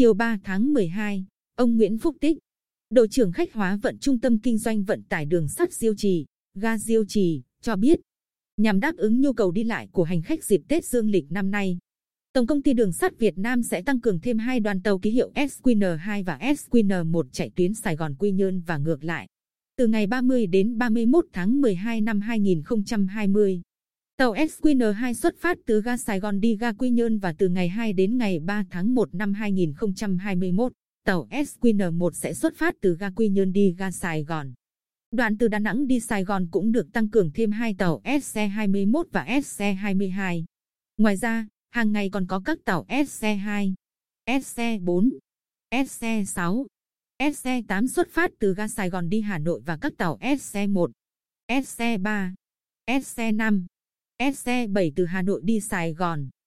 Chiều 3 tháng 12, ông Nguyễn Phúc Tích, đội trưởng khách hóa vận Trung tâm Kinh doanh Vận tải Đường sắt Diêu Trì, ga Diêu Trì, cho biết, nhằm đáp ứng nhu cầu đi lại của hành khách dịp Tết Dương lịch năm nay, Tổng công ty Đường sắt Việt Nam sẽ tăng cường thêm 2 đoàn tàu ký hiệu SQN2 và SQN1 chạy tuyến Sài Gòn Quy Nhơn và ngược lại. Từ ngày 30 đến 31 tháng 12 năm 2020, tàu SQN2 xuất phát từ ga Sài Gòn đi ga Quy Nhơn và từ ngày 2 đến ngày 3 tháng 1 năm 2021, tàu SQN1 sẽ xuất phát từ ga Quy Nhơn đi ga Sài Gòn. Đoạn từ Đà Nẵng đi Sài Gòn cũng được tăng cường thêm 2 tàu SC21 và SC22. Ngoài ra, hàng ngày còn có các tàu SC2, SC4, SC6, SC8 xuất phát từ ga Sài Gòn đi Hà Nội và các tàu SC1, SC3, SC5, SC7 từ Hà Nội đi Sài Gòn.